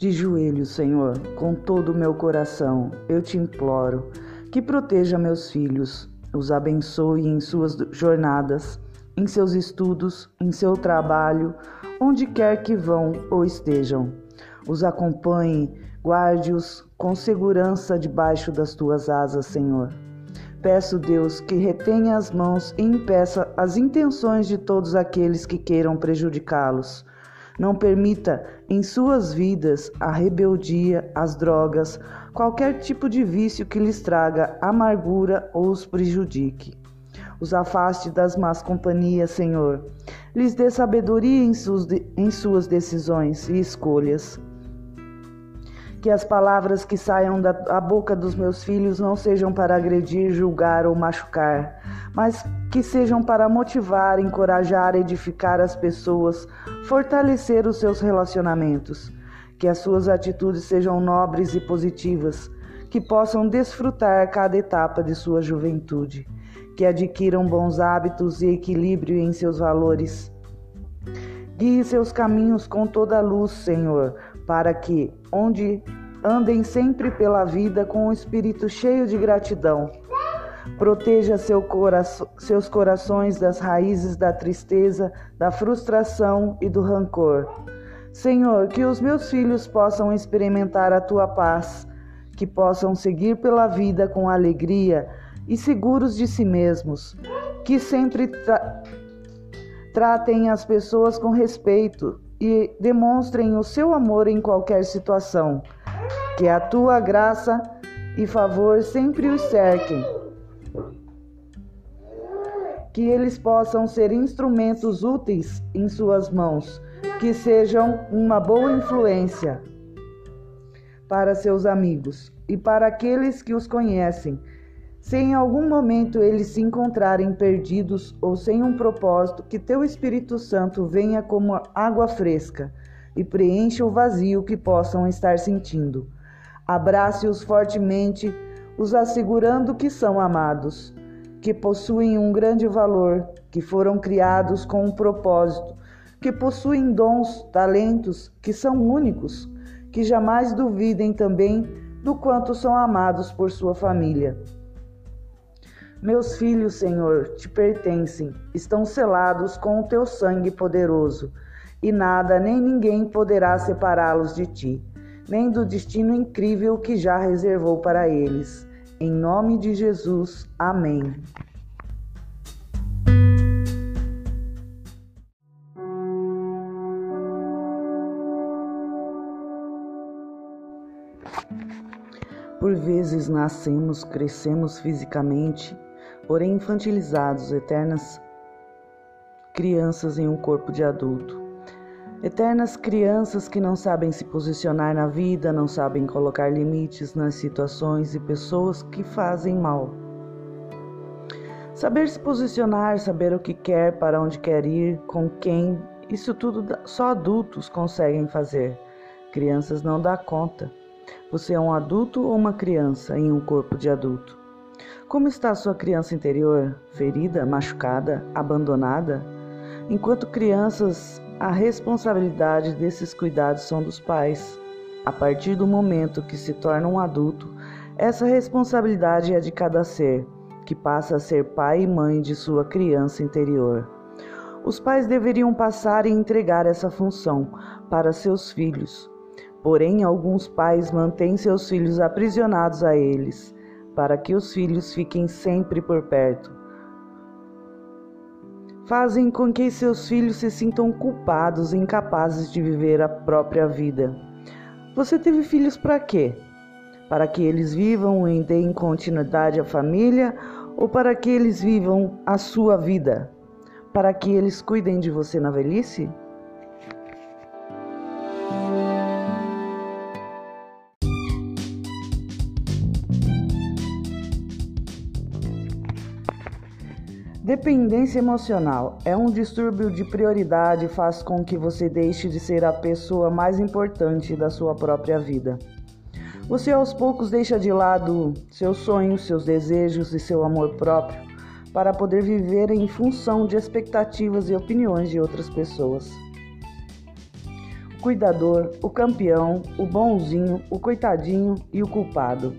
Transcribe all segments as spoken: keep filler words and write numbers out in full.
De joelho, Senhor, com todo o meu coração, eu te imploro que proteja meus filhos, os abençoe em suas jornadas, em seus estudos, em seu trabalho, onde quer que vão ou estejam. Os acompanhe, guarde-os com segurança debaixo das tuas asas, Senhor. Peço, Deus, que retenha as mãos e impeça as intenções de todos aqueles que queiram prejudicá-los. Não permita em suas vidas a rebeldia, as drogas, qualquer tipo de vício que lhes traga amargura ou os prejudique. Os afaste das más companhias, Senhor. Lhes dê sabedoria em suas, de, em suas decisões e escolhas. Que as palavras que saiam da a boca dos meus filhos não sejam para agredir, julgar ou machucar, mas que sejam para motivar, encorajar, edificar as pessoas, fortalecer os seus relacionamentos. Que as suas atitudes sejam nobres e positivas, que possam desfrutar cada etapa de sua juventude, que adquiram bons hábitos e equilíbrio em seus valores. Guie seus caminhos com toda a luz, Senhor, para que onde andem sempre pela vida com um espírito cheio de gratidão. Proteja seu coração, seus corações das raízes da tristeza, da frustração e do rancor. Senhor, que os meus filhos possam experimentar a Tua paz, que possam seguir pela vida com alegria e seguros de si mesmos, que sempre tra- tratem as pessoas com respeito e demonstrem o seu amor em qualquer situação, que a Tua graça e favor sempre os cerquem, que eles possam ser instrumentos úteis em suas mãos, que sejam uma boa influência para seus amigos e para aqueles que os conhecem. Se em algum momento eles se encontrarem perdidos ou sem um propósito, que Teu Espírito Santo venha como água fresca e preencha o vazio que possam estar sentindo. Abrace-os fortemente, os assegurando que são amados, que possuem um grande valor, que foram criados com um propósito, que possuem dons, talentos, que são únicos, que jamais duvidem também do quanto são amados por sua família. Meus filhos, Senhor, te pertencem, estão selados com o Teu sangue poderoso, e nada nem ninguém poderá separá-los de Ti, nem do destino incrível que já reservou para eles. Em nome de Jesus, amém. Por vezes nascemos, crescemos fisicamente, porém infantilizados, eternas crianças em um corpo de adulto. Eternas crianças que não sabem se posicionar na vida, não sabem colocar limites nas situações e pessoas que fazem mal. Saber se posicionar, saber o que quer, para onde quer ir, com quem, isso tudo só adultos conseguem fazer. Crianças não dão conta. Você é um adulto ou uma criança em um corpo de adulto? Como está a sua criança interior? Ferida, machucada, abandonada? Enquanto crianças, a responsabilidade desses cuidados são dos pais. A partir do momento que se torna um adulto, essa responsabilidade é de cada ser, que passa a ser pai e mãe de sua criança interior. Os pais deveriam passar e entregar essa função para seus filhos. Porém, alguns pais mantêm seus filhos aprisionados a eles, para que os filhos fiquem sempre por perto. Fazem com que seus filhos se sintam culpados e incapazes de viver a própria vida. Você teve filhos para quê? Para que eles vivam e deem continuidade à família, ou para que eles vivam a sua vida? Para que eles cuidem de você na velhice? Dependência emocional é um distúrbio de prioridade e faz com que você deixe de ser a pessoa mais importante da sua própria vida. Você aos poucos deixa de lado seus sonhos, seus desejos e seu amor próprio para poder viver em função de expectativas e opiniões de outras pessoas. cuidador, o campeão, o bonzinho, o coitadinho e o culpado.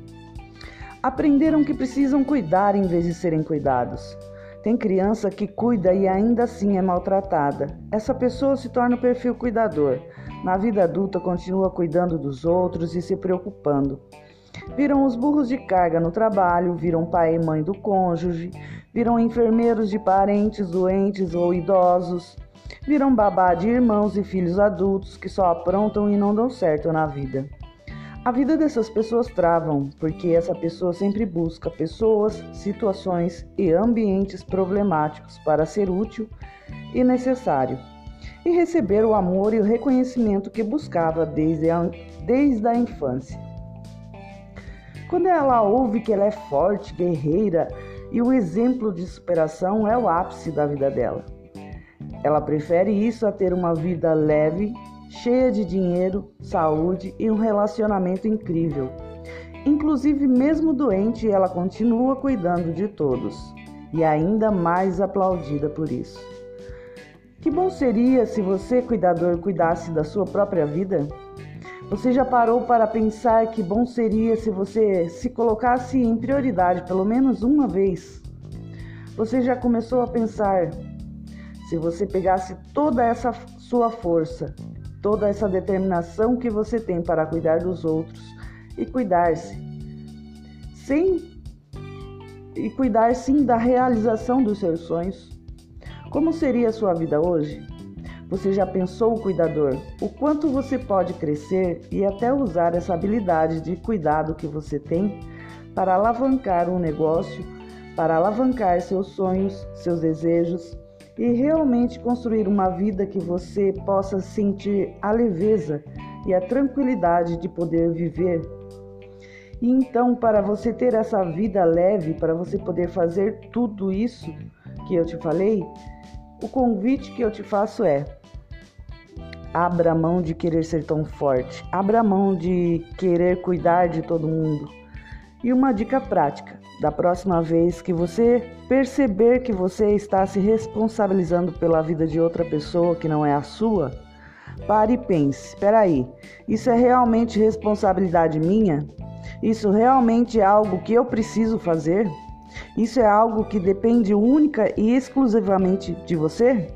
Aprenderam que precisam cuidar em vez de serem cuidados. Tem criança que cuida e ainda assim é maltratada. Essa pessoa se torna o perfil cuidador. Na vida adulta, continua cuidando dos outros e se preocupando. Viram os burros de carga no trabalho, viram pai e mãe do cônjuge, viram enfermeiros de parentes doentes ou idosos, viram babá de irmãos e filhos adultos que só aprontam e não dão certo na vida. A vida dessas pessoas travam, porque essa pessoa sempre busca pessoas, situações e ambientes problemáticos para ser útil e necessário, e receber o amor e o reconhecimento que buscava desde a, desde a infância. Quando ela ouve que ela é forte, guerreira, e o exemplo de superação é o ápice da vida dela. Ela prefere isso a ter uma vida leve, cheia de dinheiro, saúde e um relacionamento incrível. Inclusive, mesmo doente, ela continua cuidando de todos e ainda mais aplaudida por isso. Que bom seria se você, cuidador, cuidasse da sua própria vida? Você já parou para pensar que bom seria se você se colocasse em prioridade pelo menos uma vez? Você já começou a pensar se você pegasse toda essa sua força, toda essa determinação que você tem para cuidar dos outros e cuidar-se, sim, e cuidar sim da realização dos seus sonhos. Como seria a sua vida hoje? Você já pensou, cuidador, o quanto você pode crescer e até usar essa habilidade de cuidado que você tem para alavancar um negócio, para alavancar seus sonhos, seus desejos, e realmente construir uma vida que você possa sentir a leveza e a tranquilidade de poder viver. E então, para você ter essa vida leve, para você poder fazer tudo isso que eu te falei, o convite que eu te faço é: abra mão de querer ser tão forte, abra mão de querer cuidar de todo mundo. E uma dica prática: da próxima vez que você perceber que você está se responsabilizando pela vida de outra pessoa que não é a sua, pare e pense, espera aí, isso é realmente responsabilidade minha? Isso realmente é algo que eu preciso fazer? Isso é algo que depende única e exclusivamente de você?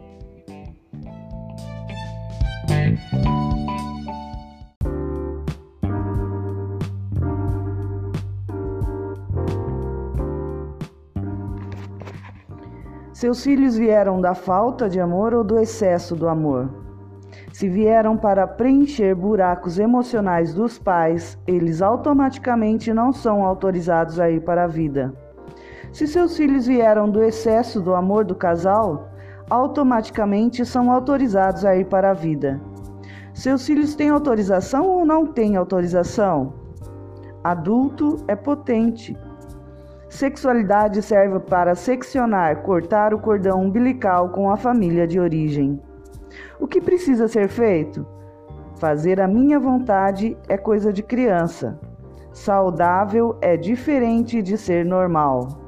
Seus filhos vieram da falta de amor ou do excesso do amor? Se vieram para preencher buracos emocionais dos pais, eles automaticamente não são autorizados a ir para a vida. Se seus filhos vieram do excesso do amor do casal, automaticamente são autorizados a ir para a vida. Seus filhos têm autorização ou não têm autorização? Adulto é potente. Sexualidade serve para seccionar, cortar o cordão umbilical com a família de origem. O que precisa ser feito? Fazer a minha vontade é coisa de criança. Saudável é diferente de ser normal.